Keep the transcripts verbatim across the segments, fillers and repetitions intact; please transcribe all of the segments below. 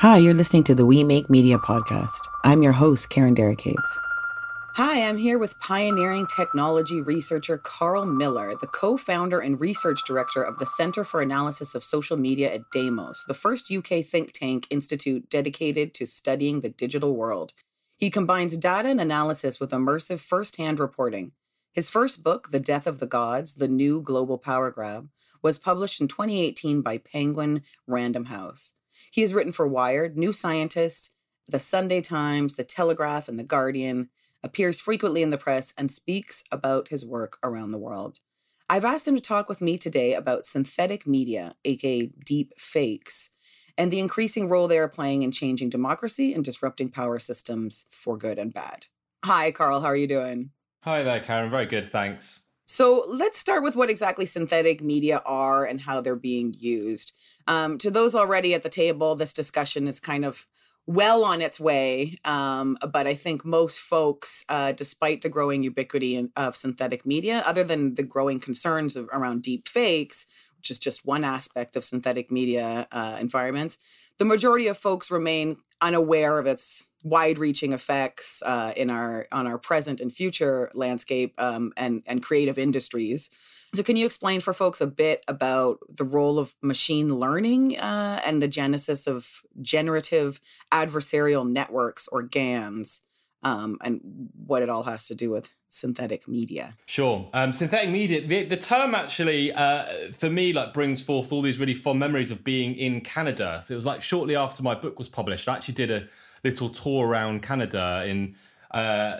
Hi, you're listening to the We Make Media Podcast. I'm your host, Karen Derrickades. Hi, I'm here with pioneering technology researcher Carl Miller, the co-founder and research director of the Center for Analysis of Social Media at Demos, the first U K think tank institute dedicated to studying the digital world. He combines data and analysis with immersive first-hand reporting. His first book, The Death of the Gods, The New Global Power Grab, was published in twenty eighteen by Penguin Random House. He has written for Wired, New Scientist, The Sunday Times, The Telegraph, and The Guardian, appears frequently in the press, and speaks about his work around the world. I've asked him to talk with me today about synthetic media, aka deep fakes, and the increasing role they are playing in changing democracy and disrupting power systems for good and bad. Hi, Carl. How are you doing? Hi there, Karen. Very good, thanks. So let's start with what exactly synthetic media are and how they're being used. Um, to those already at the table, this discussion is kind of well on its way, um, but I think most folks, uh, despite the growing ubiquity in, of synthetic media, other than the growing concerns of, around deep fakes, which is just one aspect of synthetic media uh, environments, the majority of folks remain unaware of its wide-reaching effects uh, in our on our present and future landscape um, and, and creative industries. So can you explain for folks a bit about the role of machine learning uh, and the genesis of generative adversarial networks, or GANs, um, and what it all has to do with synthetic media? Sure. Um, synthetic media, the, the term actually, uh, for me, like brings forth all these really fond memories of being in Canada. So it was like shortly after my book was published, I actually did a little tour around Canada in Uh,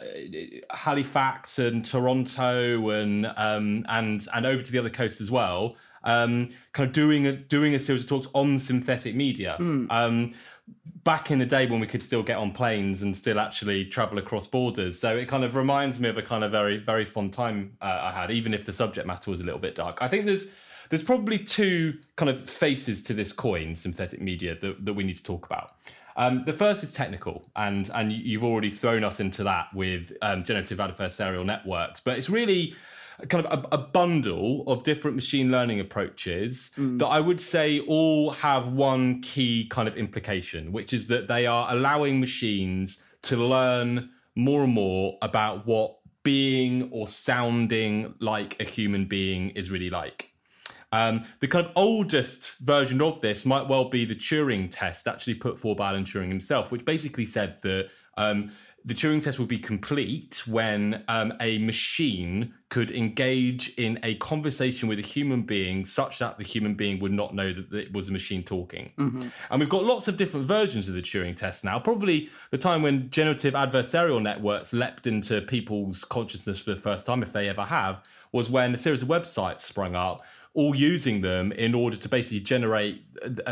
Halifax and Toronto and um, and and over to the other coast as well, um, kind of doing a, doing a series of talks on synthetic media. Mm. Um, back in the day when we could still get on planes and still actually travel across borders. So it kind of reminds me of a kind of very, very fond time uh, I had, even if the subject matter was a little bit dark. I think there's there's probably two kind of faces to this coin, synthetic media, that, that we need to talk about. Um, the first is technical, and and you've already thrown us into that with um, generative adversarial networks, but it's really kind of a, a bundle of different machine learning approaches mm. that I would say all have one key kind of implication, which is that they are allowing machines to learn more and more about what being or sounding like a human being is really like. Um, the kind of oldest version of this might well be the Turing test, actually put forward by Alan Turing himself, which basically said that um, the Turing test would be complete when um, a machine could engage in a conversation with a human being such that the human being would not know that it was a machine talking. Mm-hmm. And we've got lots of different versions of the Turing test now. Probably the time when generative adversarial networks leapt into people's consciousness for the first time, if they ever have, was when a series of websites sprung up, all using them in order to basically generate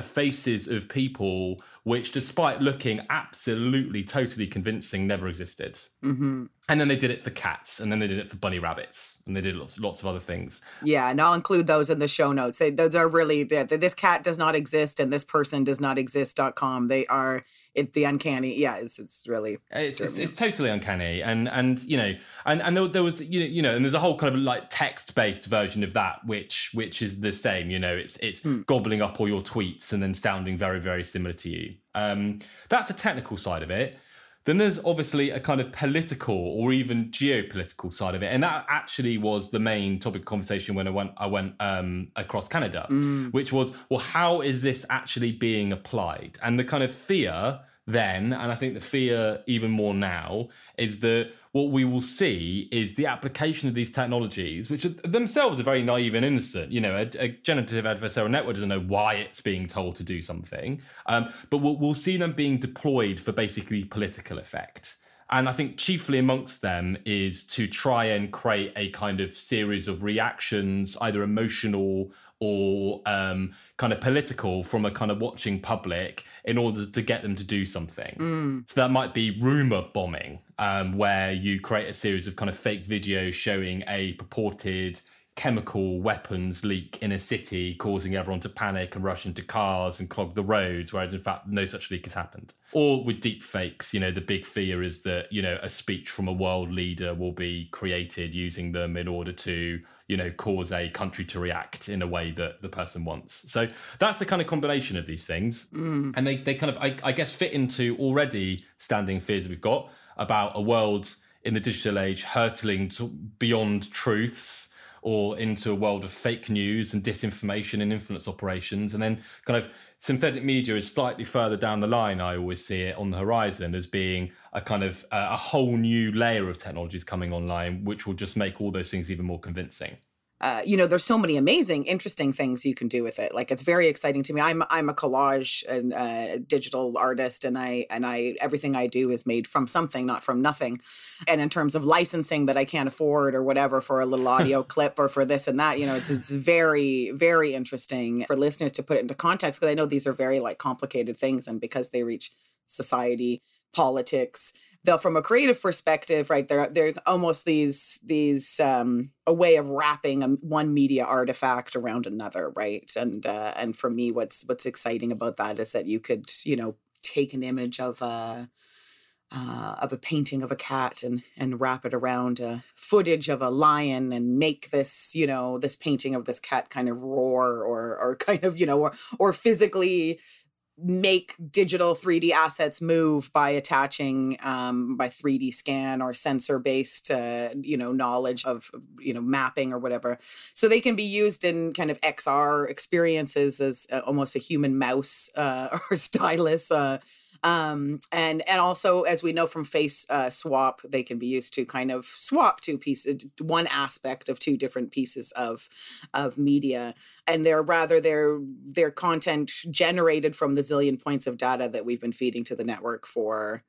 faces of people, which, despite looking absolutely, totally convincing, never existed. Mm-hmm. And then they did it for cats, and then they did it for bunny rabbits, and they did lots, lots of other things. Yeah, and I'll include those in the show notes. They, those are really, this cat does not exist and this person does not exist dot com. They are, it, the uncanny, yeah, it's, it's really it's, it's, it's totally uncanny. And, and you know, and, and there, there was, you know, you know, and there's a whole kind of like text-based version of that, which which is the same, you know, it's, it's hmm. gobbling up all your tweets and then sounding very, very similar to you. Um, that's the technical side of it. Then there's obviously a kind of political or even geopolitical side of it. And that actually was the main topic of conversation when I went I went um, across Canada, mm. which was, well, how is this actually being applied? And the kind of fear then, and I think the fear even more now, is that what we will see is the application of these technologies, which are themselves are very naive and innocent. You know, a, a generative adversarial network doesn't know why it's being told to do something, um, but we'll, we'll see them being deployed for basically political effect. And I think chiefly amongst them is to try and create a kind of series of reactions, either emotional or um, kind of political, from a kind of watching public in order to get them to do something. Mm. So that might be rumor bombing, um, where you create a series of kind of fake videos showing a purported chemical weapons leak in a city, causing everyone to panic and rush into cars and clog the roads, whereas in fact no such leak has happened. Or with deep fakes, you know, the big fear is that, you know, a speech from a world leader will be created using them in order to, you know, cause a country to react in a way that the person wants. So that's the kind of combination of these things. Mm. And they, they kind of, I, I guess, fit into already standing fears that we've got about a world in the digital age hurtling to beyond truths, or into a world of fake news and disinformation and influence operations. And then kind of synthetic media is slightly further down the line. I always see it on the horizon as being a kind of uh, a whole new layer of technologies coming online, which will just make all those things even more convincing. Uh, you know, there's so many amazing, interesting things you can do with it. Like, it's very exciting to me. I'm I'm a collage and uh, digital artist, and I and I everything I do is made from something, not from nothing. And in terms of licensing that I can't afford or whatever for a little audio clip or for this and that, you know, it's it's very, very interesting for listeners to put it into context, because I know these are very like complicated things, and because they reach society, politics, though from a creative perspective, right, they're, they're almost these, these um, a way of wrapping a, one media artifact around another, right? And uh, and for me, what's what's exciting about that is that you could, you know, take an image of a, uh, of a painting of a cat and and wrap it around a footage of a lion and make this, you know, this painting of this cat kind of roar or or kind of, you know, or, or physically make digital three D assets move by attaching um, by three D scan or sensor-based, uh, you know, knowledge of, you know, mapping or whatever. So they can be used in kind of X R experiences as uh, almost a human mouse uh, or stylus. Uh, um, and and also, as we know from face uh, swap, they can be used to kind of swap two pieces, one aspect of two different pieces of of media. And they're rather their their content generated from the zillion points of data that we've been feeding to the network for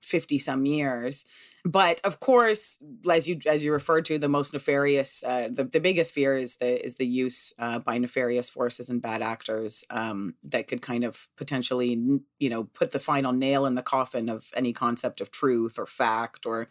fifty some years. But of course, as you as you referred to, the most nefarious, uh, the, the biggest fear is the is the use uh, by nefarious forces and bad actors um, that could kind of potentially, you know, put the final nail in the coffin of any concept of truth or fact or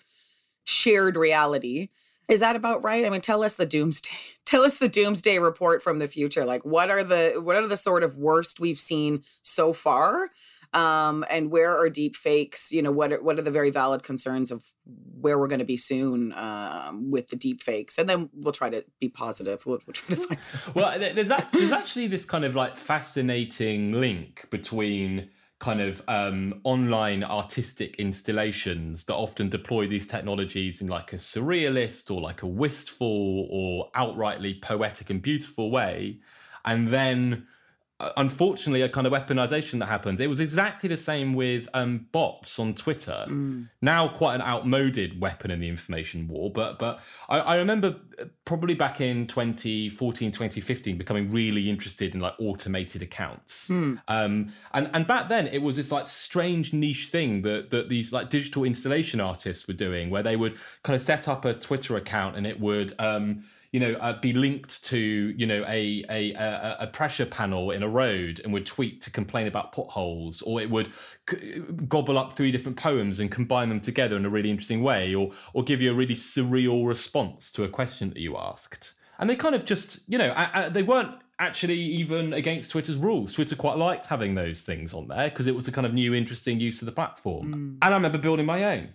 shared reality. Is that about right? I mean, tell us the doomsday. Tell us the doomsday report from the future. Like, what are the what are the sort of worst we've seen so far? Um, and where are deep fakes? You know, what are, what are the very valid concerns of where we're going to be soon um, with the deep fakes? And then we'll try to be positive. We'll, we'll try to find something. Well, there's, that, there's actually this kind of like fascinating link between kind of um, online artistic installations that often deploy these technologies in like a surrealist or like a wistful or outrightly poetic and beautiful way. And then unfortunately, a kind of weaponization that happens. It was exactly the same with um, bots on Twitter. Mm. Now quite an outmoded weapon in the information war. But but I, I remember probably back in twenty fourteen, twenty fifteen, becoming really interested in like automated accounts. Mm. Um, and, and back then it was this like strange niche thing that, that these like digital installation artists were doing, where they would kind of set up a Twitter account and it would Um, you know, uh, be linked to, you know, a, a a pressure panel in a road and would tweet to complain about potholes, or it would c- gobble up three different poems and combine them together in a really interesting way, or or give you a really surreal response to a question that you asked. And they kind of just, you know, I, I, they weren't actually even against Twitter's rules. Twitter quite liked having those things on there because it was a kind of new, interesting use of the platform. Mm. And I remember building my own,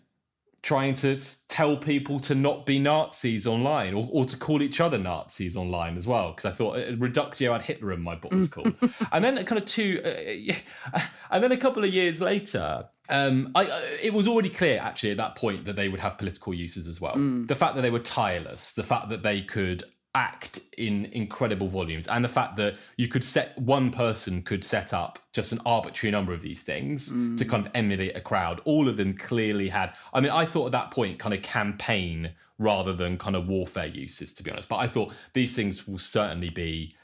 trying to tell people to not be Nazis online, or, or to call each other Nazis online as well, because I thought uh, Reductio ad Hitlerum, my bot was called. And then kind of two, uh, and then a couple of years later, um, I, I, it was already clear actually at that point that they would have political uses as well. Mm. The fact that they were tireless, the fact that they could act in incredible volumes, and the fact that you could set one person could set up just an arbitrary number of these things mm. to kind of emulate a crowd. All of them clearly had, I mean, I thought at that point kind of campaign rather than kind of warfare uses, to be honest. But I thought these things will certainly be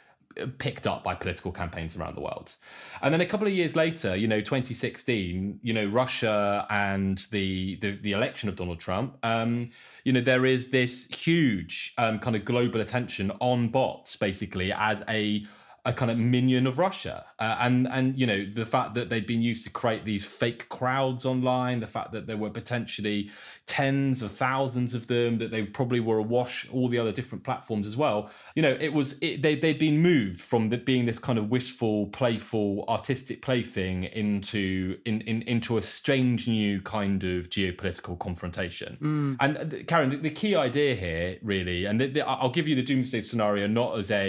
picked up by political campaigns around the world. And then a couple of years later, you know, twenty sixteen, you know, Russia and the the, the election of Donald Trump, um, you know, there is this huge um, kind of global attention on bots, basically, as a a kind of minion of Russia. Uh, and, and, you know, the fact that they'd been used to create these fake crowds online, the fact that there were potentially tens of thousands of them, that they probably were awash all the other different platforms as well. You know, it was it, they, they'd been moved from the, being this kind of wishful, playful, artistic plaything into in, in, into a strange new kind of geopolitical confrontation. Mm. And uh, Karen, the, the key idea here, really, and the, the, I'll give you the doomsday scenario not as a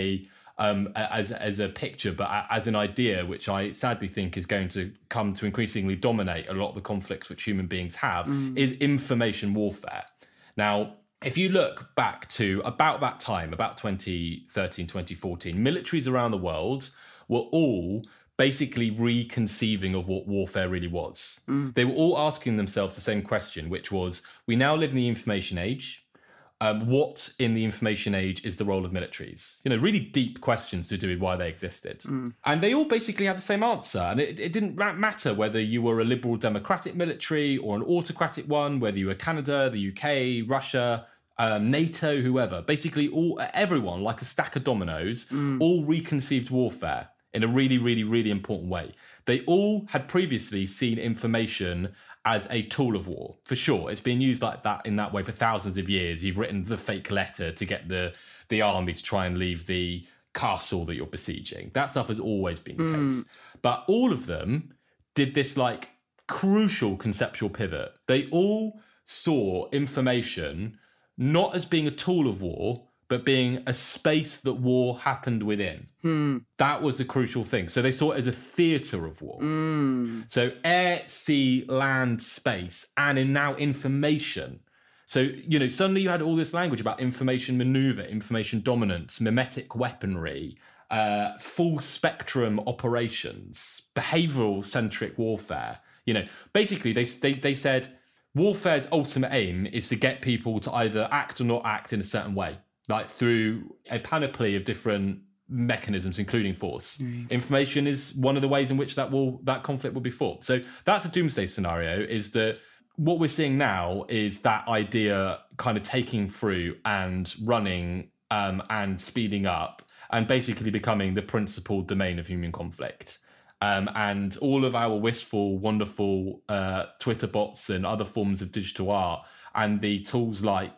Um, as as a picture, but as an idea, which I sadly think is going to come to increasingly dominate a lot of the conflicts which human beings have, mm. is information warfare. Now, if you look back to about that time, about twenty thirteen, twenty fourteen, militaries around the world were all basically reconceiving of what warfare really was. Mm. They were all asking themselves the same question, which was, we now live in the information age. Um, what in the information age is the role of militaries? You know, really deep questions to do with why they existed. Mm. And they all basically had the same answer. And it, it didn't matter whether you were a liberal democratic military or an autocratic one, whether you were Canada, the U K, Russia, um, NATO, whoever. Basically, all everyone, like a stack of dominoes, mm. all reconceived warfare in a really, really, really important way. They all had previously seen information as a tool of war, for sure. It's been used like that in that way for thousands of years. You've written the fake letter to get the, the army to try and leave the castle that you're besieging. That stuff has always been the mm. case. But all of them did this like crucial conceptual pivot. They all saw information not as being a tool of war, but being a space that war happened within. Mm. That was the crucial thing. So they saw it as a theatre of war. Mm. So air, sea, land, space, and in now information. So, you know, suddenly you had all this language about information manoeuvre, information dominance, mimetic weaponry, uh, full spectrum operations, behavioural-centric warfare. You know, basically they they they said warfare's ultimate aim is to get people to either act or not act in a certain way, like through a panoply of different mechanisms, including force. Mm. Information is one of the ways in which that will that conflict will be fought. So that's a doomsday scenario, is that what we're seeing now is that idea kind of taking through and running um, and speeding up and basically becoming the principal domain of human conflict. Um, and all of our wistful, wonderful uh, Twitter bots and other forms of digital art and the tools like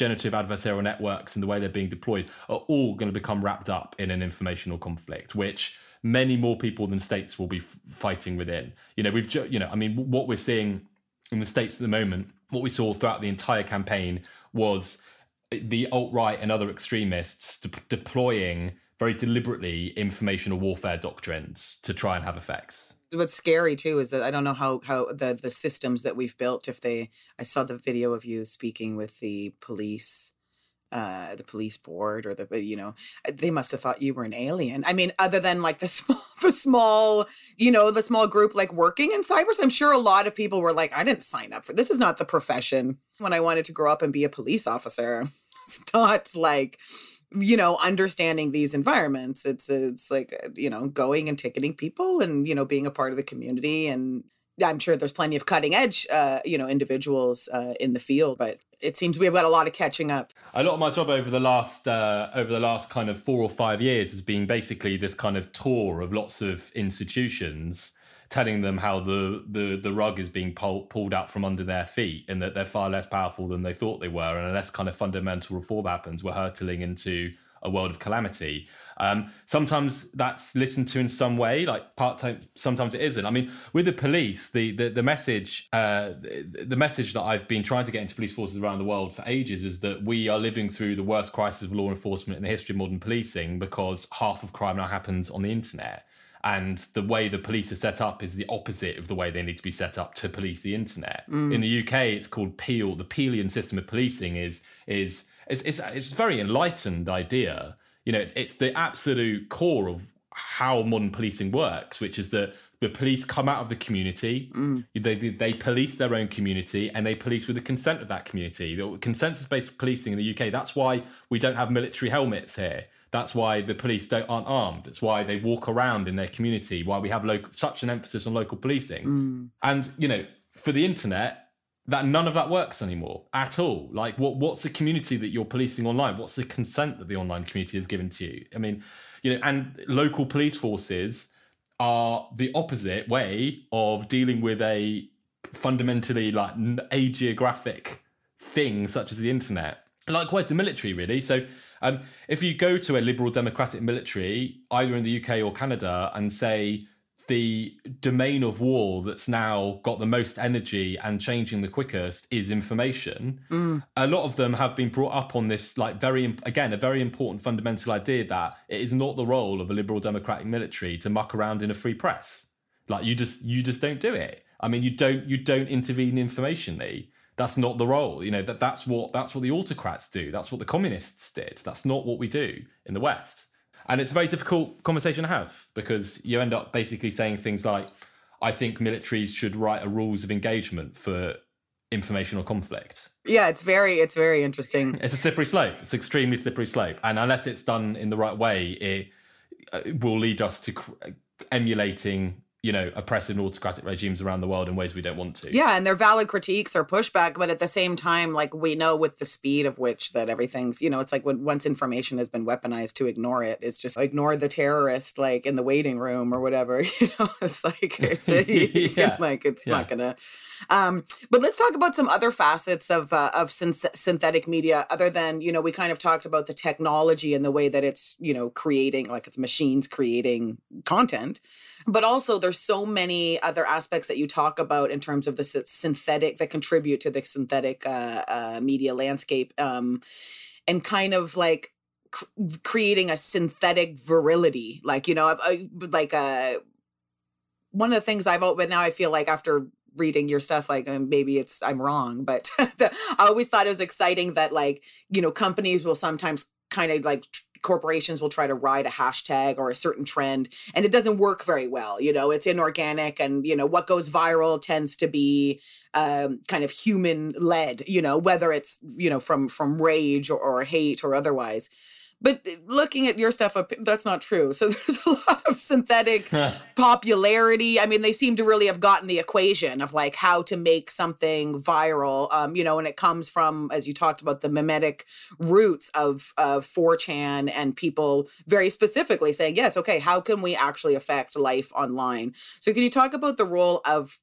generative adversarial networks and the way they're being deployed are all going to become wrapped up in an informational conflict, which many more people than states will be f- fighting within. You know, we've, you know, I mean, what we're seeing in the States at the moment, what we saw throughout the entire campaign was the alt-right and other extremists de- deploying very deliberately informational warfare doctrines to try and have effects. What's scary too is that I don't know how how the the systems that we've built, if they I saw the video of you speaking with the police uh the police board, or the, you know, they must have thought you were an alien. I mean, other than like the small the small you know the small group like working in cyber, I'm sure a lot of people were like, I didn't sign up for this, is not the profession. When I wanted to grow up and be a police officer, it's not like, you know, understanding these environments. It's it's like, you know, going and ticketing people and, you know, being a part of the community. And I'm sure there's plenty of cutting edge, uh, you know, individuals uh, in the field, but it seems we've got a lot of catching up. A lot of my job over the last uh, over the last kind of four or five years has been basically this kind of tour of lots of institutions, telling them how the, the, the rug is being pulled, pulled out from under their feet and that they're far less powerful than they thought they were. And unless kind of fundamental reform happens, we're hurtling into a world of calamity. Um, sometimes that's listened to in some way, like part-time, sometimes it isn't. I mean, with the police, the the, the message uh, the, the message that I've been trying to get into police forces around the world for ages is that we are living through the worst crisis of law enforcement in the history of modern policing, because half of crime now happens on the internet. And the way the police are set up is the opposite of the way they need to be set up to police the internet. Mm. In the U K, it's called Peel. The Peelian system of policing is is it's it's, it's a very enlightened idea. You know, it's, it's the absolute core of how modern policing works, which is that the police come out of the community, mm. they, they they police their own community, and they police with the consent of that community. The consensus-based policing in the U K. That's why we don't have military helmets here. That's why the police don't aren't armed. It's why they walk around in their community, why we have local, such an emphasis on local policing. Mm. And, you know, for the internet, that none of that works anymore at all. Like, what what's the community that you're policing online? What's the consent that the online community has given to you? I mean, you know, and local police forces are the opposite way of dealing with a fundamentally like ageographic thing such as the internet. Likewise, the military, really. So um, if you go to a liberal democratic military, either in the U K or Canada, and say the domain of war that's now got the most energy and changing the quickest is information, mm. a lot of them have been brought up on this, like, very, again, a very important fundamental idea that it is not the role of a liberal democratic military to muck around in a free press. Like, you just you just don't do it. I mean, you don't you don't intervene informationally. That's not the role, you know. That that's what that's what the autocrats do. That's what the communists did. That's not what we do in the West. And it's a very difficult conversation to have, because you end up basically saying things like, "I think militaries should write a rules of engagement for informational conflict." Yeah, it's very it's very interesting. It's a slippery slope. It's an extremely slippery slope, and unless it's done in the right way, it, it will lead us to cr- emulating. you know, oppressive and autocratic regimes around the world in ways we don't want to. Yeah, and they're valid critiques or pushback, but at the same time, like, we know with the speed of which that everything's, you know, it's like when once information has been weaponized to ignore it, it's just ignore the terrorist, like, in the waiting room or whatever, you know, it's like, it's, yeah. like, it's yeah. not gonna. Um, but let's talk about some other facets of, uh, of syn- synthetic media, other than, you know, we kind of talked about the technology and the way that it's, you know, creating, like, it's machines creating content, but also there's so many other aspects that you talk about in terms of the synthetic that contribute to the synthetic uh, uh, media landscape, um, and kind of like cr- creating a synthetic virility. Like, you know, I've, I, like uh, one of the things I've but now I feel like after reading your stuff, like, maybe it's I'm wrong, but the, I always thought it was exciting that, like, you know, companies will sometimes kind of like. Tr- corporations will try to ride a hashtag or a certain trend, and it doesn't work very well. You know, it's inorganic, and, you know, what goes viral tends to be um, kind of human led, you know, whether it's, you know, from, from rage or, or hate or otherwise. But looking at your stuff, that's not true. So there's a lot of synthetic popularity. I mean, they seem to really have gotten the equation of, like, how to make something viral, um, you know, and it comes from, as you talked about, the mimetic roots of, of four chan and people very specifically saying, yes, okay, how can we actually affect life online? So can you talk about the role of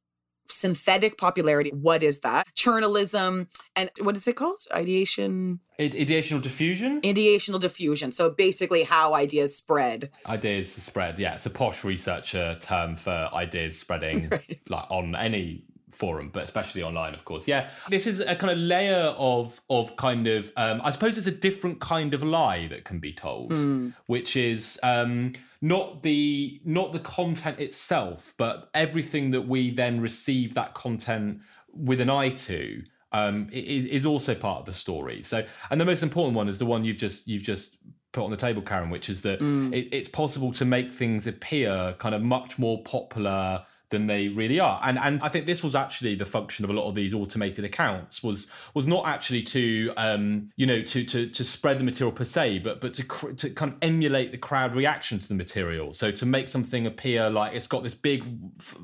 synthetic popularity? What is that? Journalism, and what is it called? Ideation? Ideational diffusion? Ideational diffusion. So basically how ideas spread. Ideas spread, yeah. It's a posh researcher term for ideas spreading, right. Like on any forum, but especially online, of course. Yeah, this is a kind of layer of of kind of, um, I suppose it's a different kind of lie that can be told, mm. which is um, not the not the content itself, but everything that we then receive that content with an eye to. Um, is, is also part of the story. So, and the most important one is the one you've just you've just put on the table, Karen, which is that mm. it, it's possible to make things appear kind of much more popular than they really are. And and I think this was actually the function of a lot of these automated accounts was was not actually to um, you know to to to spread the material per se, but but to cr- to kind of emulate the crowd reaction to the material. So to make something appear like it's got this big,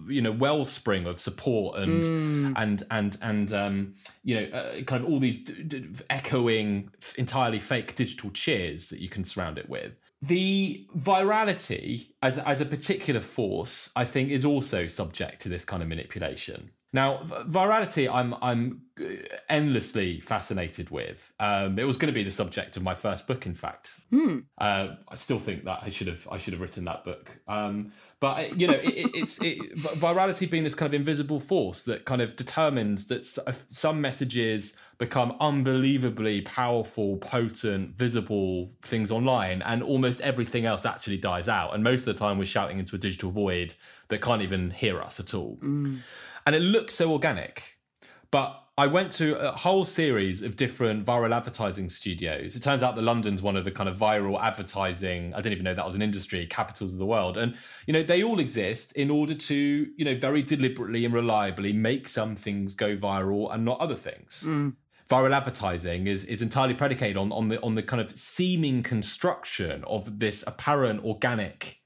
you know, wellspring of support and mm. and and and um, you know uh, kind of all these d- d- echoing entirely fake digital cheers that you can surround it with. The virality as, as a particular force, I think, is also subject to this kind of manipulation. Now, virality, I'm I'm endlessly fascinated with. Um, it was going to be the subject of my first book, in fact. Hmm. Uh, I still think that I should have I should have written that book. Um, but you know, it, it's it, virality being this kind of invisible force that kind of determines that some messages become unbelievably powerful, potent, visible things online, and almost everything else actually dies out. And most of the time, we're shouting into a digital void that can't even hear us at all. Mm. And it looks so organic. But I went to a whole series of different viral advertising studios. It turns out that London's one of the kind of viral advertising, I didn't even know that was an industry, capitals of the world. And, you know, they all exist in order to, you know, very deliberately and reliably make some things go viral and not other things. Mm. Viral advertising is, is entirely predicated on, on the on the kind of seeming construction of this apparent organic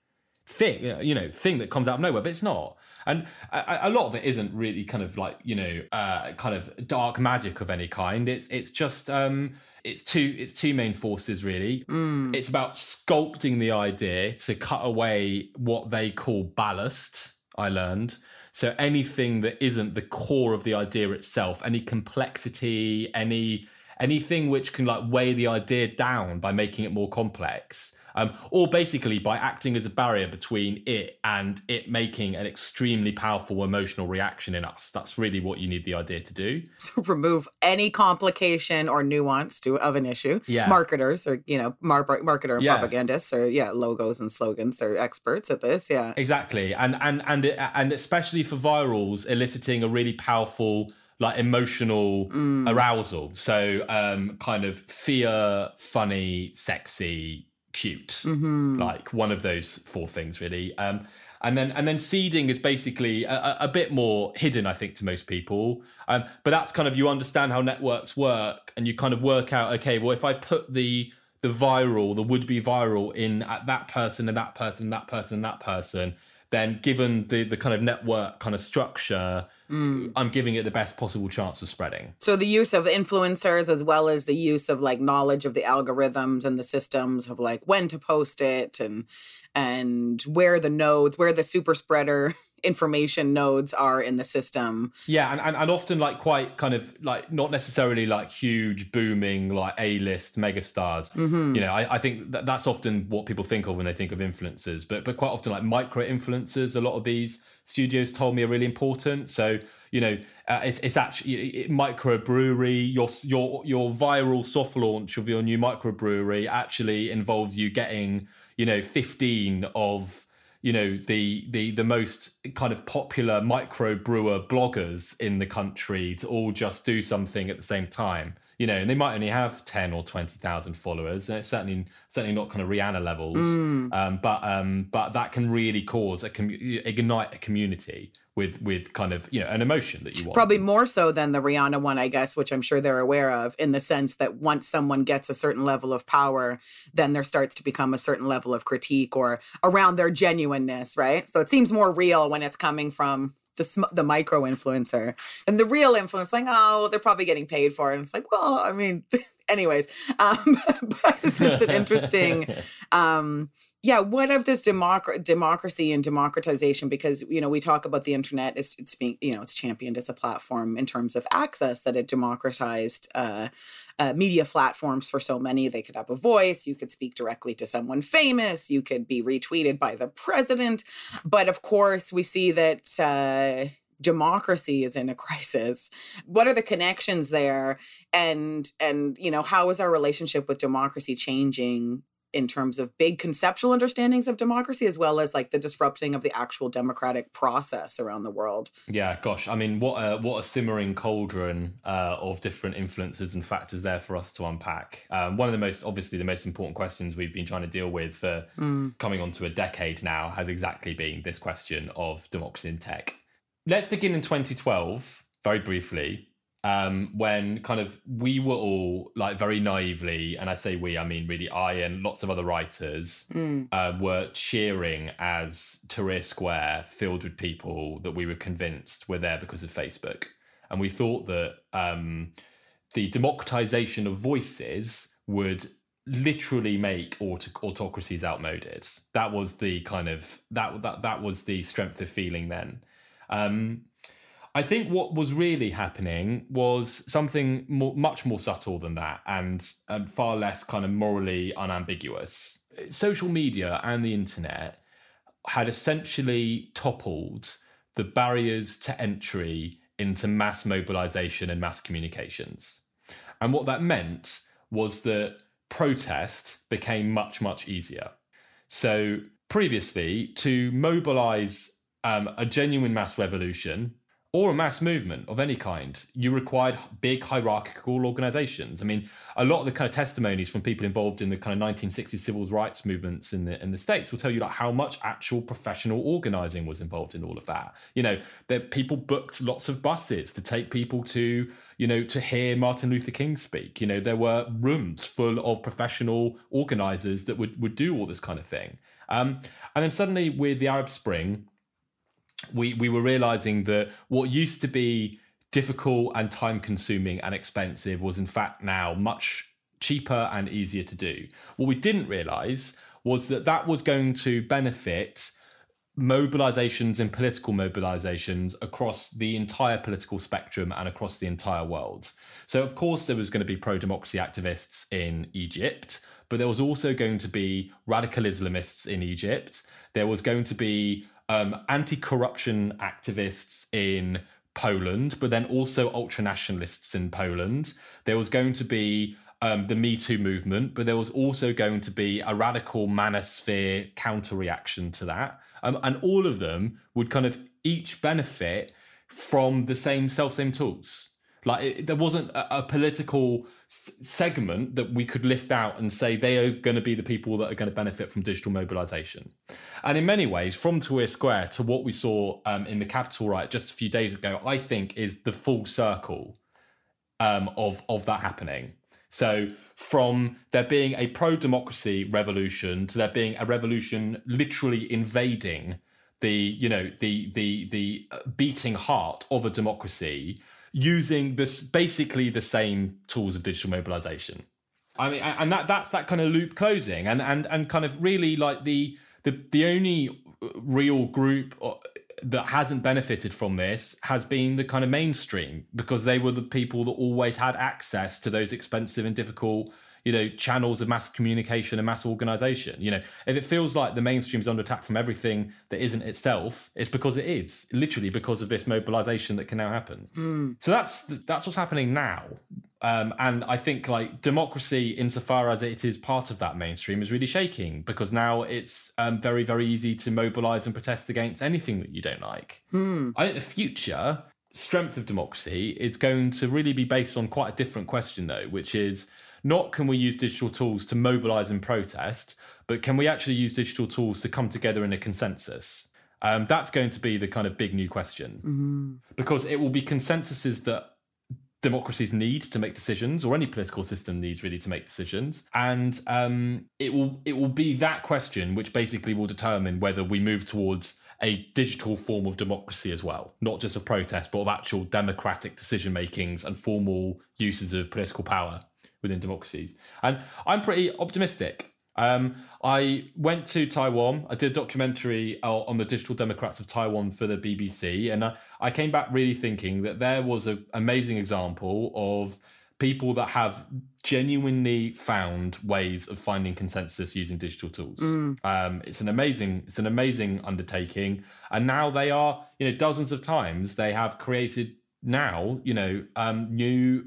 thing, you know, thing that comes out of nowhere, but it's not. And a, a lot of it isn't really kind of like, you know, uh, kind of dark magic of any kind. It's it's just um, it's two it's two main forces, really. Mm. It's about sculpting the idea to cut away what they call ballast, I learned. So anything that isn't the core of the idea itself, any complexity, any anything which can like weigh the idea down by making it more complex. Um, or basically by acting as a barrier between it and it making an extremely powerful emotional reaction in us. That's really what you need the idea to do. So remove any complication or nuance to of an issue. Yeah. Marketers or, you know, mar- marketer and yeah. propagandists or, yeah, logos and slogans, they're experts at this, yeah. Exactly. And, and, and, it, and especially for virals, eliciting a really powerful like emotional mm. arousal. So um, kind of fear, funny, sexy, cute, mm-hmm. like one of those four things, really. Um, and then and then seeding is basically a, a bit more hidden, I think, to most people. Um, but that's kind of, you understand how networks work and you kind of work out, okay, well, if I put the the viral, the would-be viral in at that person and that person and that person and that person, then given the the kind of network kind of structure, mm. I'm giving it the best possible chance of spreading. So the use of influencers as well as the use of like knowledge of the algorithms and the systems of like when to post it and and where the nodes, where the super spreader information nodes are in the system. Yeah, and, and, and often like quite kind of like not necessarily like huge booming like A-list megastars. Mm-hmm. You know, I, I think that that's often what people think of when they think of influencers, but but quite often like micro-influencers, a lot of these studios told me are really important. So, you know, uh, it's it's actually it, microbrewery, your your your viral soft launch of your new microbrewery actually involves you getting, you know, fifteen of, you know, the the the most kind of popular microbrewer bloggers in the country to all just do something at the same time, you know, and they might only have ten or twenty thousand followers, and it's certainly certainly not kind of Rihanna levels, mm. um, but um, but that can really cause a com- ignite a community with with kind of, you know, an emotion that you want. Probably more so than the Rihanna one, I guess, which I'm sure they're aware of, in the sense that once someone gets a certain level of power, then there starts to become a certain level of critique or around their genuineness, right? So it seems more real when it's coming from the sm- the micro-influencer. And the real influencer, like, oh, they're probably getting paid for it. And it's like, well, I mean, anyways. Um, but it's, it's an interesting... Um, yeah, what of this democ- democracy and democratization? Because, you know, we talk about the internet, it's, it's being, you know, it's championed as a platform in terms of access, that it democratized uh, uh, media platforms for so many. They could have a voice, you could speak directly to someone famous, you could be retweeted by the president. But of course, we see that... Uh, democracy is in a crisis. What are the connections there? And, and you know, how is our relationship with democracy changing in terms of big conceptual understandings of democracy, as well as like the disrupting of the actual democratic process around the world? Yeah, gosh. I mean, what a, what a simmering cauldron uh, of different influences and factors there for us to unpack. Um, one of the most, obviously the most important questions we've been trying to deal with for mm. coming on to a decade now has exactly been this question of democracy in tech. Let's begin in twenty twelve, very briefly, um, when kind of we were all like very naively, and I say we, I mean really I and lots of other writers, mm. uh, were cheering as Tahrir Square filled with people that we were convinced were there because of Facebook. And we thought that um, the democratization of voices would literally make aut- autocracies outmoded. That was the kind of, that that that was the strength of feeling then. Um, I think what was really happening was something more, much more subtle than that, and, and far less kind of morally unambiguous. Social media and the internet had essentially toppled the barriers to entry into mass mobilization and mass communications. And what that meant was that protest became much, much easier. So previously, to mobilize Um, a genuine mass revolution or a mass movement of any kind, you required big hierarchical organizations. I mean, a lot of the kind of testimonies from people involved in the kind of nineteen sixties civil rights movements in the in the States will tell you like how much actual professional organizing was involved in all of that. You know, that people booked lots of buses to take people to, you know, to hear Martin Luther King speak. You know, there were rooms full of professional organizers that would would do all this kind of thing. Um, and then suddenly with the Arab Spring, we, we were realizing that what used to be difficult and time-consuming and expensive was in fact now much cheaper and easier to do. What we didn't realize was that that was going to benefit mobilizations and political mobilizations across the entire political spectrum and across the entire world. So of course there was going to be pro-democracy activists in Egypt, but there was also going to be radical Islamists in Egypt. There was going to be um, anti-corruption activists in Poland, but then also ultranationalists in Poland. There was going to be Um, the Me Too movement, but there was also going to be a radical manosphere counter-reaction to that. Um, and all of them would kind of each benefit from the same self-same tools. Like it, there wasn't a, a political s- segment that we could lift out and say they are going to be the people that are going to benefit from digital mobilization. And in many ways, from Tahrir Square to what we saw um, in the Capitol riot just a few days ago, I think is the full circle um, of, of that happening. So from there being a pro-democracy revolution to there being a revolution literally invading the, you know, the the the beating heart of a democracy using this basically the same tools of digital mobilization. I mean, and that that's that kind of loop closing, and and and kind of really like the the the only real group that hasn't benefited from this has been the kind of mainstream, because they were the people that always had access to those expensive and difficult, you know, channels of mass communication and mass organization. You know, if it feels like the mainstream is under attack from everything that isn't itself, it's because it is, literally because of this mobilization that can now happen. Mm. So that's that's what's happening now. Um, and I think like democracy, insofar as it is part of that mainstream, is really shaking, because now it's um, very, very easy to mobilise and protest against anything that you don't like. Mm. I think the future strength of democracy is going to really be based on quite a different question, though, which is not can we use digital tools to mobilise and protest, but can we actually use digital tools to come together in a consensus? Um, that's going to be the kind of big new question, mm. because it will be consensuses that democracies need to make decisions, or any political system needs really to make decisions, and um, it will it will be that question which basically will determine whether we move towards a digital form of democracy as well, not just of protest, but of actual democratic decision makings and formal uses of political power within democracies. And I'm pretty optimistic. Um, I went to Taiwan. I did a documentary uh, on the digital democrats of Taiwan for the B B C, and I, I came back really thinking that there was an amazing example of people that have genuinely found ways of finding consensus using digital tools. Mm. Um, it's an amazing, it's an amazing undertaking, and now they are, you know, dozens of times they have created now, you know, um, new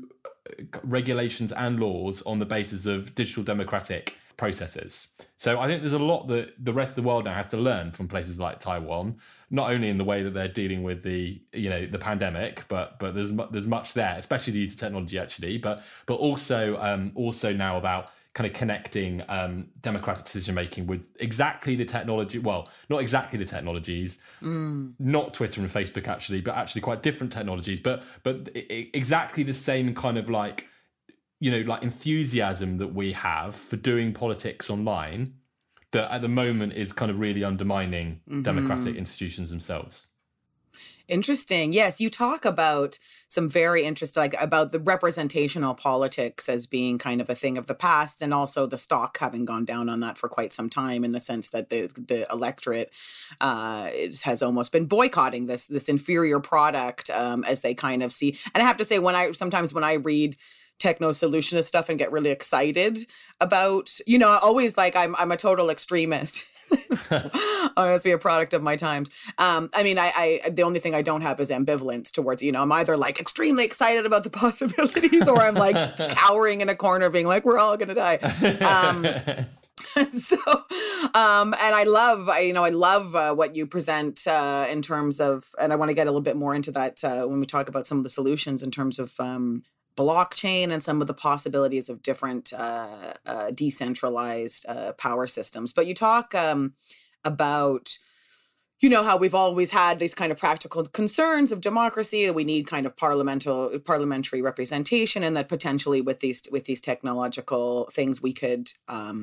regulations and laws on the basis of digital democratic processes. So I think there's a lot that the rest of the world now has to learn from places like Taiwan, not only in the way that they're dealing with the, you know, the pandemic, but but there's there's much there, especially the use of technology actually, but but also um, also now about kind of connecting um, democratic decision making with exactly the technology. Well, not exactly the technologies, mm. not Twitter and Facebook actually, but actually quite different technologies, but but exactly the same kind of like, you know, like enthusiasm that we have for doing politics online that at the moment is kind of really undermining mm-hmm. democratic institutions themselves. Interesting. Yes, you talk about some very interesting, like about the representational politics as being kind of a thing of the past, and also the stock having gone down on that for quite some time, in the sense that the the electorate uh, has almost been boycotting this this inferior product um, as they kind of see. And I have to say, when I sometimes when I read techno-solutionist stuff and get really excited about, you know, always like I'm I'm a total extremist. I must be a product of my times. Um, I mean, I, I the only thing I don't have is ambivalence towards, you know, I'm either like extremely excited about the possibilities, or I'm like cowering in a corner being like, we're all going to die. Um, so, um, and I love, I, you know, I love uh, what you present uh, in terms of, and I want to get a little bit more into that uh, when we talk about some of the solutions in terms of um, blockchain and some of the possibilities of different uh, uh, decentralized uh, power systems. But you talk um, about, you know, how we've always had these kind of practical concerns of democracy. We need kind of parliamentary parliamentary representation, and that potentially with these with these technological things we could um,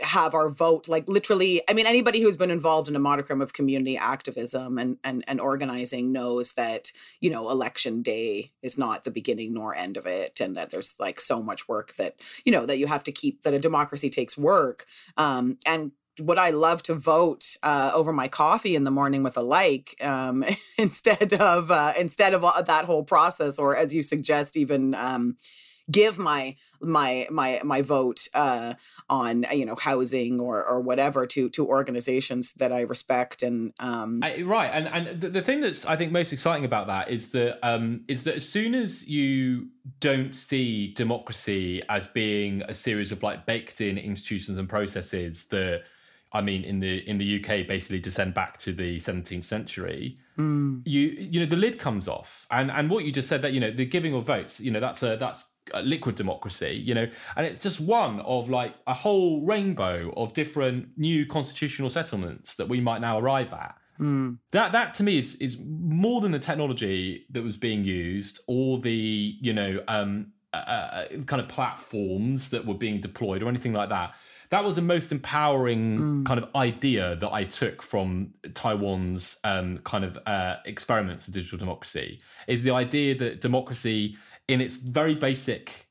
have our vote. Like literally, I mean, anybody who's been involved in a modicum of community activism and, and, and organizing knows that, you know, election day is not the beginning nor end of it. And that there's like so much work that, you know, that you have to keep, that a democracy takes work. Um, and would I love to vote uh, over my coffee in the morning with a like um, instead of uh, instead of that whole process, or as you suggest, even um, give my my my my vote uh, on you know housing or or whatever to to organizations that I respect and um... I, right and and the, the thing that's I think most exciting about that is that um, is that as soon as you don't see democracy as being a series of like baked in institutions and processes that, I mean, in the in the U K, basically descend back to the seventeenth century. Mm. You you know the lid comes off, and and what you just said, that you know the giving of votes, you know that's a that's a liquid democracy, you know, and it's just one of like a whole rainbow of different new constitutional settlements that we might now arrive at. Mm. That that to me is is more than the technology that was being used or the you know um uh, kind of platforms that were being deployed or anything like that. That was the most empowering mm. kind of idea that I took from Taiwan's um, kind of uh, experiments in digital democracy, is the idea that democracy in its very basic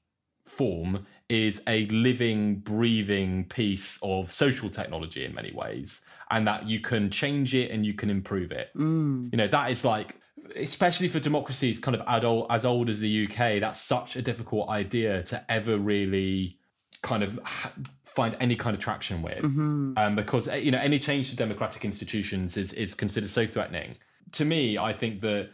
form is a living, breathing piece of social technology in many ways, and that you can change it and you can improve it. Mm. You know, that is like, especially for democracies kind of adult, as old as the U K, that's such a difficult idea to ever really kind of ha- find any kind of traction with, mm-hmm. um, because you know any change to democratic institutions is is considered so threatening. To me, I think that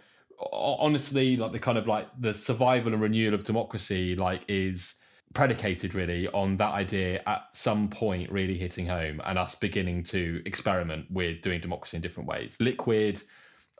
honestly, like the kind of like the survival and renewal of democracy, like is predicated really on that idea at some point really hitting home and us beginning to experiment with doing democracy in different ways, liquid,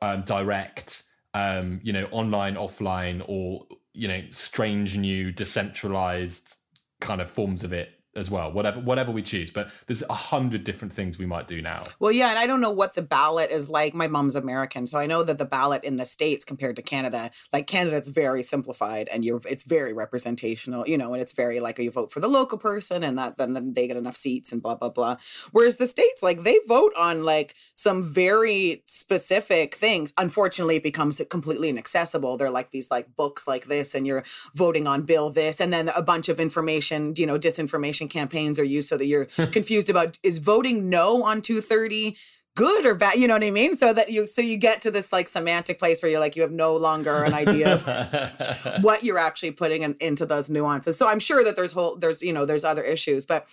um, direct, um, you know, online, offline, or you know, strange new decentralized kind of forms of it as well, whatever whatever we choose. But there's a hundred different things we might do now. Well, yeah, and I don't know what the ballot is like. My mom's American, so I know that the ballot in the States compared to Canada, like Canada's very simplified and you're it's very representational, you know, and it's very like you vote for the local person and that then, then they get enough seats and blah, blah, blah. Whereas the States, like they vote on like some very specific things. Unfortunately, it becomes completely inaccessible. They're like these like books like this and you're voting on bill this and then a bunch of information, you know, disinformation campaigns are used so that you're confused about, is voting no on two thirty good or bad, you know what I mean? So that you so you get to this like semantic place where you're like you have no longer an idea of what you're actually putting in, into those nuances. So I'm sure that there's whole there's you know there's other issues, but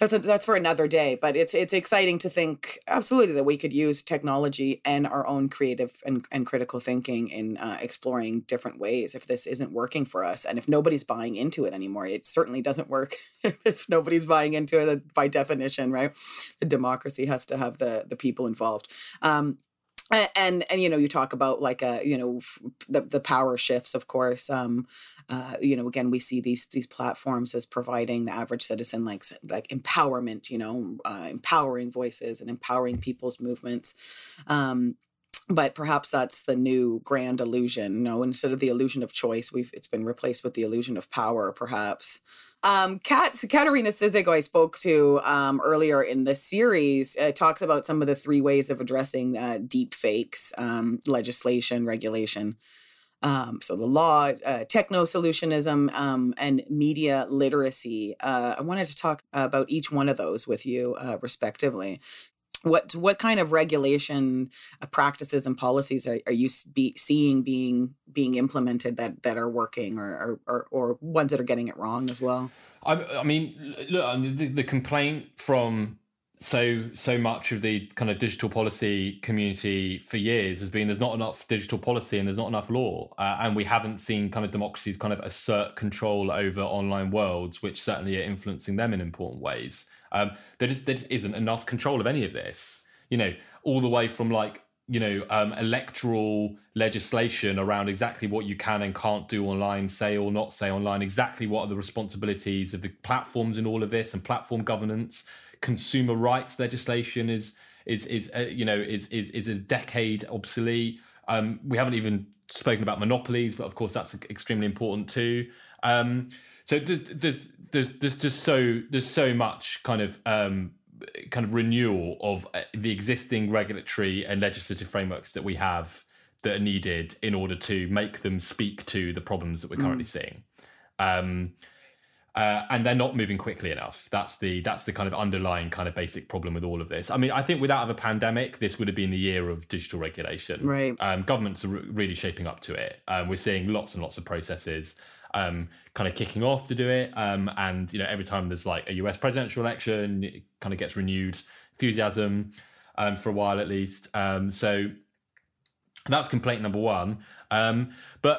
that's a, that's for another day. But it's it's exciting to think absolutely that we could use technology and our own creative and, and critical thinking in uh, exploring different ways. If this isn't working for us, and if nobody's buying into it anymore, it certainly doesn't work. If nobody's buying into it, by definition, right? The democracy has to have the the people involved. Um, And, and, and, you know, you talk about like, a, you know, the, the power shifts, of course, um, uh, you know, again, we see these these platforms as providing the average citizen like like empowerment, you know, uh, empowering voices and empowering people's movements. Um But perhaps that's the new grand illusion. No, instead of the illusion of choice, we've it's been replaced with the illusion of power, perhaps. Um, Kat, Katarina Sizig, who I spoke to um, earlier in the series, uh, talks about some of the three ways of addressing uh, deep fakes, um, legislation, regulation. Um, so the law, uh, techno-solutionism, um, and media literacy. Uh, I wanted to talk about each one of those with you, uh, respectively. What what kind of regulation uh, practices and policies are, are you be, seeing being being implemented that, that are working or, or or ones that are getting it wrong as well? I, I mean, look, the, the complaint from so so much of the kind of digital policy community for years has been there's not enough digital policy and there's not enough law. Uh, and we haven't seen kind of democracies kind of assert control over online worlds, which certainly are influencing them in important ways. Um, there, just, there just isn't enough control of any of this, you know, all the way from like, you know, um, electoral legislation around exactly what you can and can't do online, say or not say online, exactly what are the responsibilities of the platforms in all of this and platform governance. Consumer rights legislation is, is is uh, you know, is is is a decade obsolete. Um, we haven't even spoken about monopolies, but of course that's extremely important too. Um, So there's there's there's, there's just so there's so much kind of um, kind of renewal of the existing regulatory and legislative frameworks that we have that are needed in order to make them speak to the problems that we're currently mm. seeing. Um, Uh, and they're not moving quickly enough. That's the that's the kind of underlying kind of basic problem with all of this. I mean, I think without the pandemic, this would have been the year of digital regulation. Right. Um, governments are re- really shaping up to it. Um, we're seeing lots and lots of processes um, kind of kicking off to do it. Um, and, you know, every time there's like a U S presidential election, it kind of gets renewed enthusiasm um, for a while at least. Um, so that's complaint number one. Um, but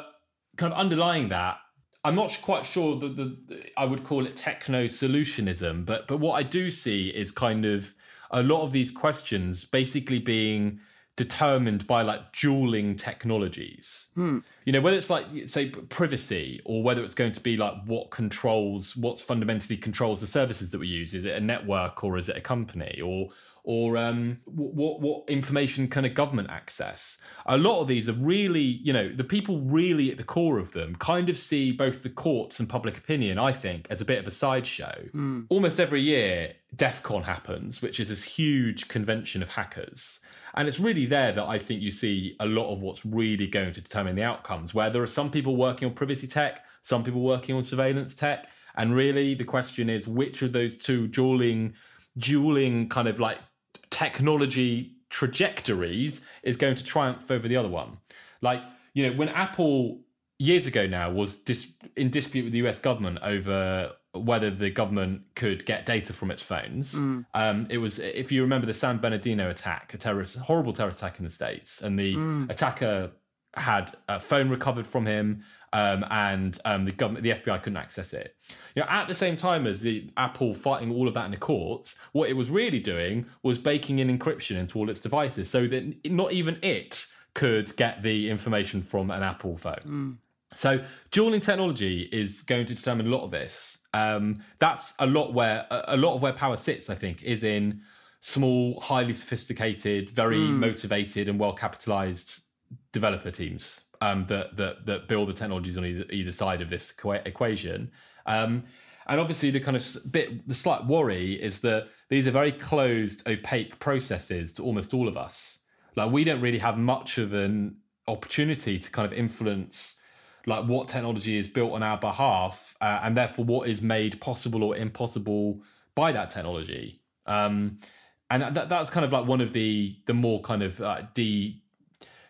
kind of underlying that, I'm not quite sure that the, the I would call it techno-solutionism, but but what I do see is kind of a lot of these questions basically being determined by like dueling technologies. Hmm. You know, whether it's like, say, privacy, or whether it's going to be like what controls, what fundamentally controls the services that we use. Is it a network or is it a company? Or or um, what what information kind of government access? A lot of these are really, you know, the people really at the core of them kind of see both the courts and public opinion, I think, as a bit of a sideshow. Mm. Almost every year, DEF CON happens, which is this huge convention of hackers. And it's really there that I think you see a lot of what's really going to determine the outcomes, where there are some people working on privacy tech, some people working on surveillance tech. And really the question is, which of those two dueling, dueling kind of like technology trajectories is going to triumph over the other one. Like, you know, when Apple years ago now was dis- in dispute with the U S government over whether the government could get data from its phones. Mm. Um, it was, if you remember, the San Bernardino attack, a terrorist, horrible terrorist attack in the States, and the mm. attacker had a phone recovered from him, um, and um, the government, the F B I couldn't access it. You know, at the same time as the Apple fighting all of that in the courts, what it was really doing was baking in encryption into all its devices, so that not even it could get the information from an Apple phone. Mm. So dueling technology is going to determine a lot of this. Um, that's a lot where a lot of where power sits, I think, is in small, highly sophisticated, very mm. motivated and well capitalized developer teams um, that, that that build the technologies on either, either side of this equa- equation, um, and obviously the kind of bit, the slight worry is that these are very closed, opaque processes to almost all of us. Like, we don't really have much of an opportunity to kind of influence like what technology is built on our behalf, uh, and therefore what is made possible or impossible by that technology. Um, and that, that's kind of like one of the the more kind of uh, de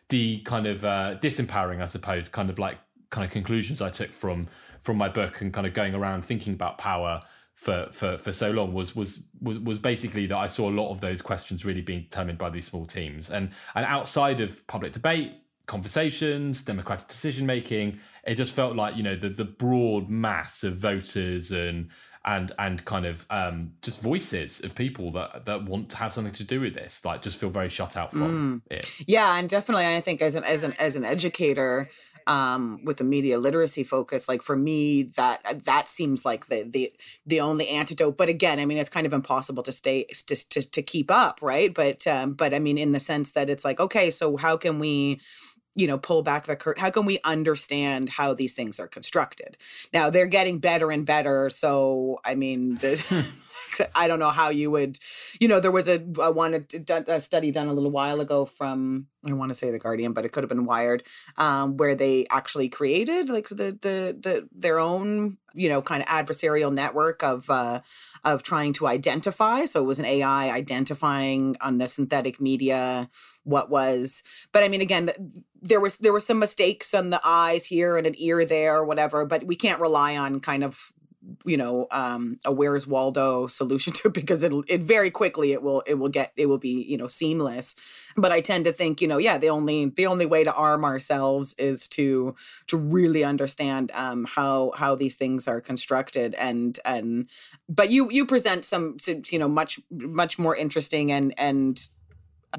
The kind of uh, disempowering, I suppose, kind of like kind of conclusions I took from from my book and kind of going around thinking about power for for for so long was was was, was basically that I saw a lot of those questions really being determined by these small teams, and and outside of public debate, conversations, democratic decision making, it just felt like, you know, the the broad mass of voters and and and kind of um, just voices of people that that want to have something to do with this, like, just feel very shut out from mm. it. Yeah, and definitely, I think as an as an as an educator um, with a media literacy focus, like, for me, that that seems like the the the only antidote. But again, I mean, it's kind of impossible to stay to to, to keep up, right? But um, but I mean, in the sense that it's like, okay, so how can we, you know, pull back the curtain? How can we understand how these things are constructed? Now, they're getting better and better. So, I mean, I don't know how you would, you know, there was a, I wanted a study done a little while ago from, I want to say The Guardian, but it could have been Wired, um, where they actually created like the, the, the, their own, you know, kind of adversarial network of, uh, of trying to identify. So it was an A I identifying on the synthetic media what was, but I mean, again, there was, there were some mistakes on the eyes here and an ear there or whatever, but we can't rely on kind of, you know, um, a Where's Waldo solution to it, because it'll, it very quickly, it will, it will get, it will be, you know, seamless. But I tend to think, you know, yeah, the only, the only way to arm ourselves is to, to really understand, um, how, how these things are constructed. And, and, but you, you present some, you know, much, much more interesting and, and,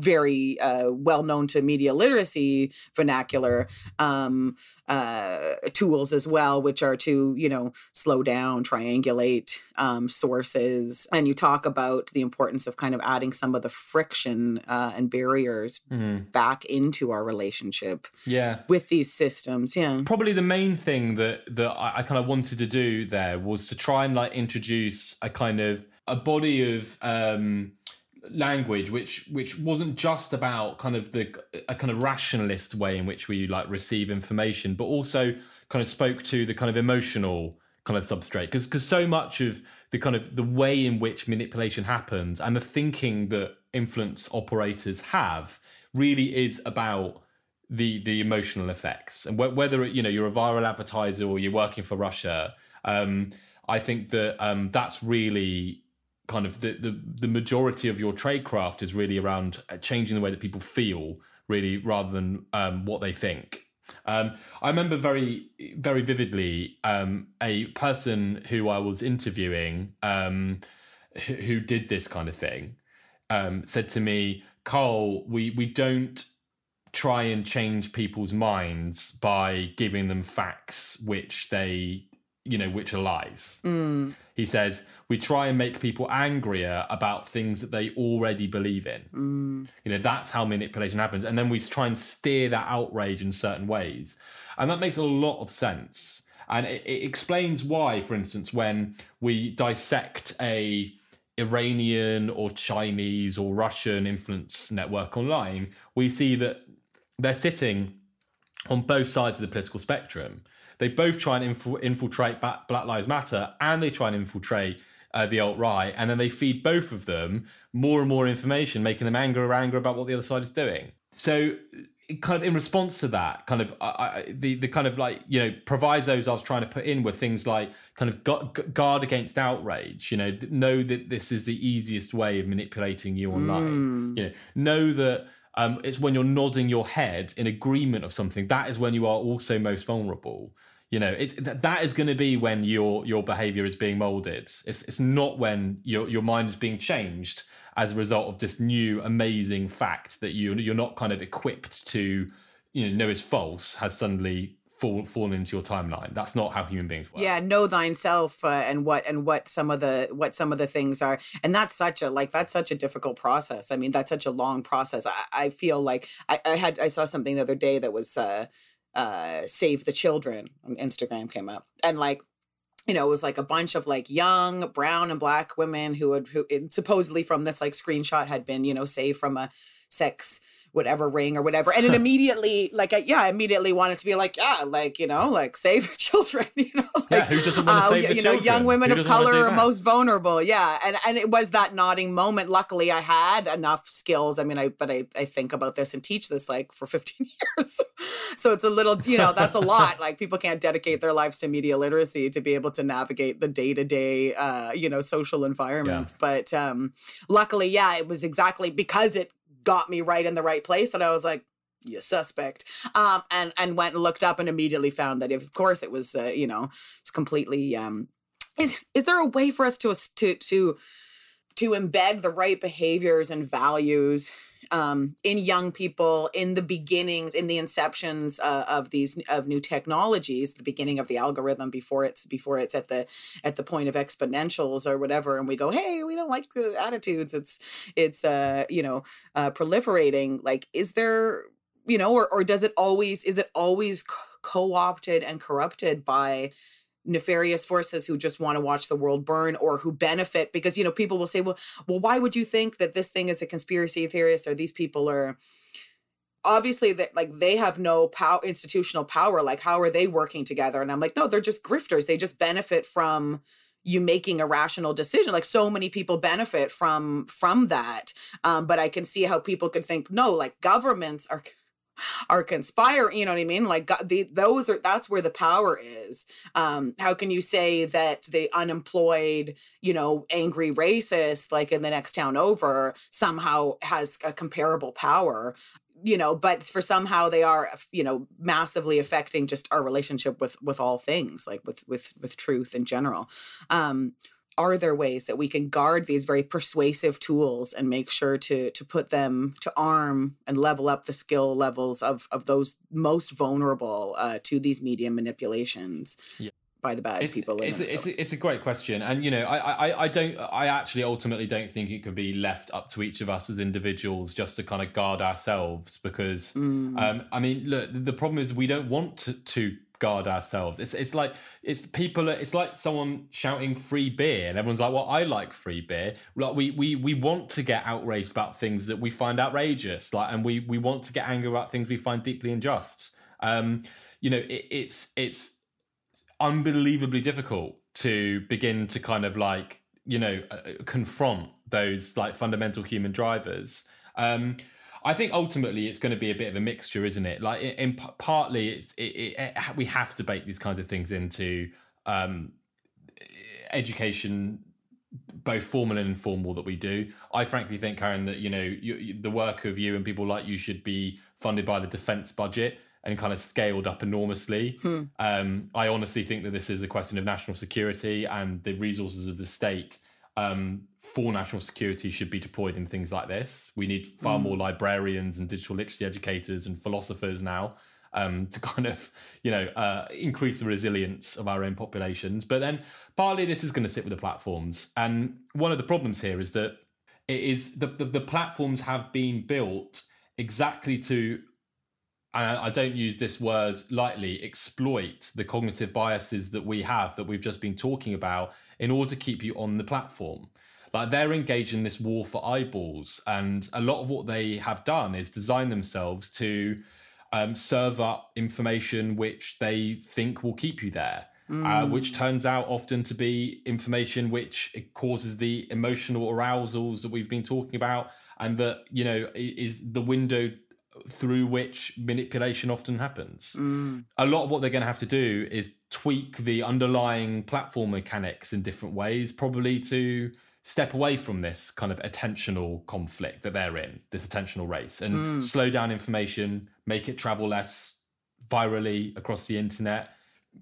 very uh, well-known to media literacy vernacular um, uh, tools as well, which are to, you know, slow down, triangulate um, sources. And you talk about the importance of kind of adding some of the friction uh, and barriers mm. back into our relationship yeah. with these systems. Yeah. Probably the main thing that, that I, I kind of wanted to do there was to try and like introduce a kind of a body of um, language, which which wasn't just about kind of the a kind of rationalist way in which we like receive information, but also kind of spoke to the kind of emotional kind of substrate, because because so much of the kind of the way in which manipulation happens and the thinking that influence operators have really is about the the emotional effects. And wh- whether you know you're a viral advertiser or you're working for Russia, um, I think that um, that's really kind of the, the the majority of your tradecraft is really around changing the way that people feel, really, rather than um, what they think. Um, I remember very, very vividly um, a person who I was interviewing um, who, who did this kind of thing um, said to me, Carl, we, we don't try and change people's minds by giving them facts which they... you know, which are lies. Mm. He says, we try and make people angrier about things that they already believe in. Mm. You know, that's how manipulation happens. And then we try and steer that outrage in certain ways. And that makes a lot of sense. And it, it explains why, for instance, when we dissect a Iranian or Chinese or Russian influence network online, we see that they're sitting on both sides of the political spectrum. They both try and inf- infiltrate Black Lives Matter, and they try and infiltrate uh, the alt-right, and then they feed both of them more and more information, making them angrier and angrier about what the other side is doing. So kind of in response to that, kind of I, I, the the kind of like, you know, provisos I was trying to put in were things like kind of gu- guard against outrage, you know, th- know that this is the easiest way of manipulating you online. Mm. You know, know that um, it's when you're nodding your head in agreement of something, that is when you are also most vulnerable. You know, it's th- that is going to be when your your behavior is being molded. It's it's not when your your mind is being changed as a result of this new amazing fact that you you're not kind of equipped to, you know, know is false, has suddenly fall, fallen into your timeline. That's not how human beings work. Yeah, know thine self, uh, and what and what some of the what some of the things are, and that's such a like that's such a difficult process. I mean, that's such a long process. I, I feel like I, I had I saw something the other day that was. Uh, Uh, Save the Children on Instagram came up, and like, you know, it was like a bunch of like young brown and black women who had who supposedly from this like screenshot had been, you know, saved from a sex whatever ring or whatever, and it immediately like I, yeah I immediately wanted to be like yeah like you know like save children, you know, like, yeah, who doesn't want to uh, save you the know children? Young women who of color are most vulnerable, yeah and and it was that nodding moment. Luckily I had enough skills, I mean I but I, I think about this and teach this like for fifteen years so it's a little, you know, that's a lot. Like people can't dedicate their lives to media literacy to be able to navigate the day-to-day uh you know social environments, yeah. but um luckily yeah it was exactly because it got me right in the right place and I was like, you suspect, um and and went and looked up and immediately found that of course it was uh, you know it's completely um is is there a way for us to to to to embed the right behaviors and values um in young people in the beginnings, in the inceptions uh, of these of new technologies, the beginning of the algorithm before it's before it's at the at the point of exponentials or whatever, and we go, hey, we don't like the attitudes, it's it's uh you know uh proliferating. Like, is there, you know, or or does it always is it always co-opted and corrupted by nefarious forces who just want to watch the world burn, or who benefit? Because, you know, people will say, well, well, why would you think that this thing is a conspiracy theorist, or these people are obviously that like they have no power, institutional power. Like, how are they working together? And I'm like, no, they're just grifters. They just benefit from you making a rational decision. Like, so many people benefit from, from that. Um, but I can see how people could think, no, like governments are are conspiring, you know what I mean? Like the, those are, that's where the power is. Um, how can you say that the unemployed, you know, angry racist, like in the next town over, somehow has a comparable power, you know, but for somehow they are, you know, massively affecting just our relationship with, with all things, like with, with, with truth in general. Um, are there ways that we can guard these very persuasive tools and make sure to to put them to arm and level up the skill levels of of those most vulnerable uh, to these media manipulations? Yeah. By the bad it's, people. It's, it's, it's a great question. And, you know, I, I, I don't, I actually ultimately don't think it can be left up to each of us as individuals just to kind of guard ourselves because, mm. um, I mean, look, the problem is we don't want to, to guard ourselves. It's it's like, it's people, it's like someone shouting free beer and everyone's like, well, I like free beer. Like we, we, we want to get outraged about things that we find outrageous. Like, and we, we want to get angry about things we find deeply unjust. Um, you know, it, it's, it's, unbelievably difficult to begin to kind of like, you know, uh, confront those like fundamental human drivers. Um, I think ultimately it's going to be a bit of a mixture, isn't it? Like in, in p- partly it's, it, it, it, we have to bake these kinds of things into um, education, both formal and informal, that we do. I frankly think, Karen, that, you know, you, you, the work of you and people like you should be funded by the defense budget and kind of scaled up enormously. Hmm. Um, I honestly think that this is a question of national security, and the resources of the state um, for national security should be deployed in things like this. We need far mm. more librarians and digital literacy educators and philosophers now um, to kind of, you know, uh, increase the resilience of our own populations. But then partly this is going to sit with the platforms. And one of the problems here is that it is the, the, the platforms have been built exactly to, and I don't use this word lightly, exploit the cognitive biases that we have, that we've just been talking about, in order to keep you on the platform. Like they're engaged in this war for eyeballs. And a lot of what they have done is design themselves to um, serve up information which they think will keep you there, mm. uh, which turns out often to be information which causes the emotional arousals that we've been talking about, and that, you know, is the window through which manipulation often happens. Mm. A lot of what they're going to have to do is tweak the underlying platform mechanics in different ways, probably to step away from this kind of attentional conflict that they're in, this attentional race, and mm. slow down information, make it travel less virally across the internet,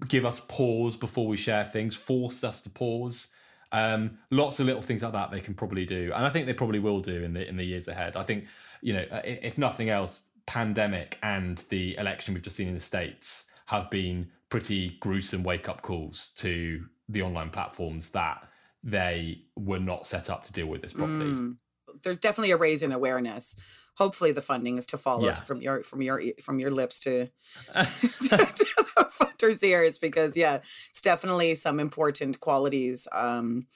give us pause before we share things, force us to pause. Um, lots of little things like that they can probably do. And I think they probably will do in the in the years ahead. I think, you know, if nothing else, pandemic and the election we've just seen in the States have been pretty gruesome wake-up calls to the online platforms that they were not set up to deal with this properly. Mm. There's definitely a raise in awareness. Hopefully the funding is to follow yeah. from your from your from your lips to, to, to the funders' ears, because yeah, it's definitely some important qualities. Um,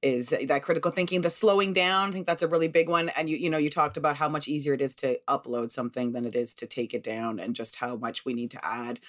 is that critical thinking, the slowing down? I think that's a really big one. And you you know you talked about how much easier it is to upload something than it is to take it down, and just how much we need to add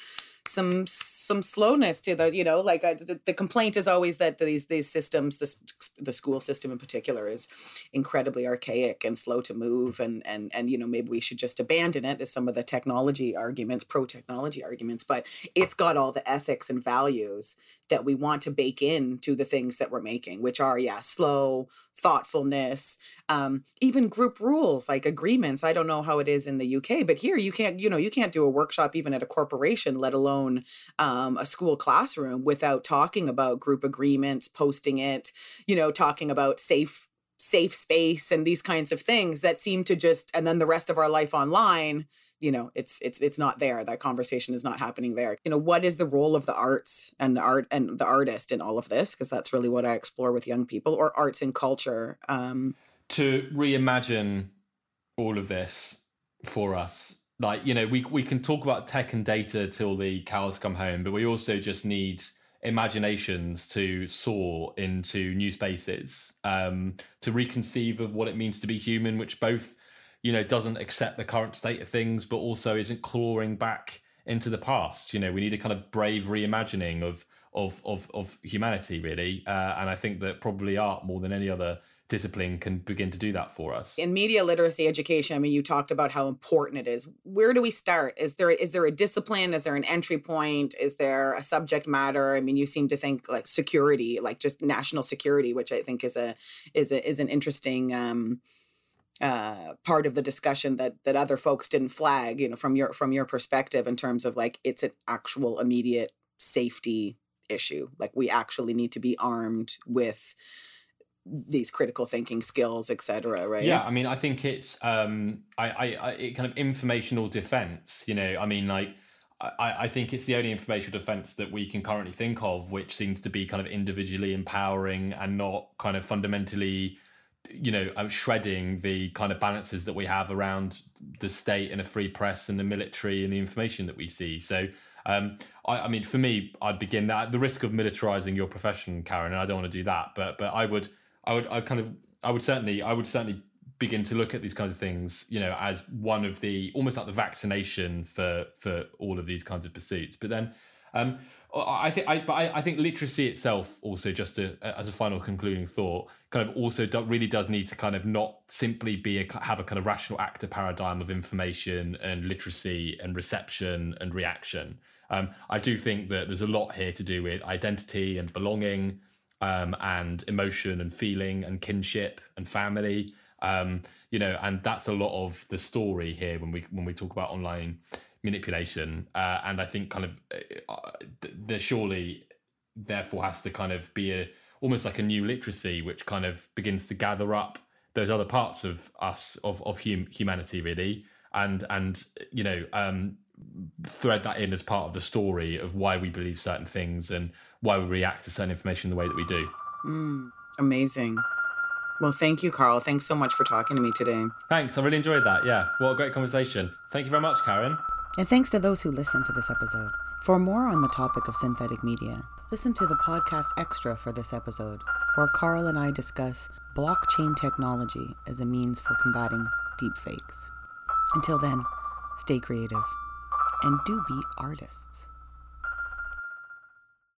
some some slowness to the, you know, like I, the, the complaint is always that these these systems, this the school system in particular, is incredibly archaic and slow to move, and and and you know, maybe we should just abandon it, as some of the technology arguments, pro technology arguments, but it's got all the ethics and values that we want to bake in to the things that we're making, which are yeah slow, thoughtfulness, um even group rules, like agreements. I don't know how it is in the U K, but here you can't you know you can't do a workshop even at a corporation, let alone Um, a school classroom, without talking about group agreements, posting it, you know, talking about safe safe space and these kinds of things that seem to just, and then the rest of our life online, you know, it's it's it's not there. That conversation is not happening there. You know, what is the role of the arts and the art and the artist in all of this? Because that's really what I explore with young people, or arts and culture. Um, to reimagine all of this for us. Like, you know, we we can talk about tech and data till the cows come home, but we also just need imaginations to soar into new spaces, um, to reconceive of what it means to be human, which both, you know, doesn't accept the current state of things, but also isn't clawing back into the past. You know, we need a kind of brave reimagining of of of of humanity, really. Uh, and I think that probably art, more than any other discipline, can begin to do that for us. In media literacy education, I mean, you talked about how important it is. Where do we start? Is there is there a discipline? Is there an entry point? Is there a subject matter? I mean, you seem to think like security, like just national security, which I think is a is a, is an interesting um, uh, part of the discussion that that other folks didn't flag. You know, from your from your perspective, in terms of like it's an actual immediate safety issue. Like, we actually need to be armed with these critical thinking skills, et cetera, right? Yeah, I mean, I think it's um, I, I, I it kind of informational defense, you know, I mean, like, I, I think it's the only informational defense that we can currently think of, which seems to be kind of individually empowering and not kind of fundamentally, you know, shredding the kind of balances that we have around the state and a free press and the military and the information that we see. So, um, I, I mean, for me, I'd begin that at the risk of militarizing your profession, Karen, and I don't want to do that, but but I would, I would, I kind of, I would certainly, I would certainly begin to look at these kinds of things, you know, as one of the, almost like the vaccination for for all of these kinds of pursuits. But then, um, I think, I, but I, I think literacy itself also, just to, as a final concluding thought, kind of also do, really does need to kind of not simply be a, have a kind of rational actor paradigm of information and literacy and reception and reaction. Um, I do think that there's a lot here to do with identity and belonging, um, and emotion and feeling and kinship and family. Um, you know, and that's a lot of the story here when we when we talk about online manipulation. Uh, and I think kind of uh, there surely, therefore, has to kind of be a almost like a new literacy, which kind of begins to gather up those other parts of us, of of hum- humanity, really, and and you know, um, thread that in as part of the story of why we believe certain things and why we react to certain information the way that we do. Mm, amazing. Well, thank you, Carl. Thanks so much for talking to me today. Thanks. I really enjoyed that. Yeah. What a great conversation. Thank you very much, Karen. And thanks to those who listened to this episode. For more on the topic of synthetic media, listen to the podcast extra for this episode, where Carl and I discuss blockchain technology as a means for combating deepfakes. Until then, stay creative and do be artists.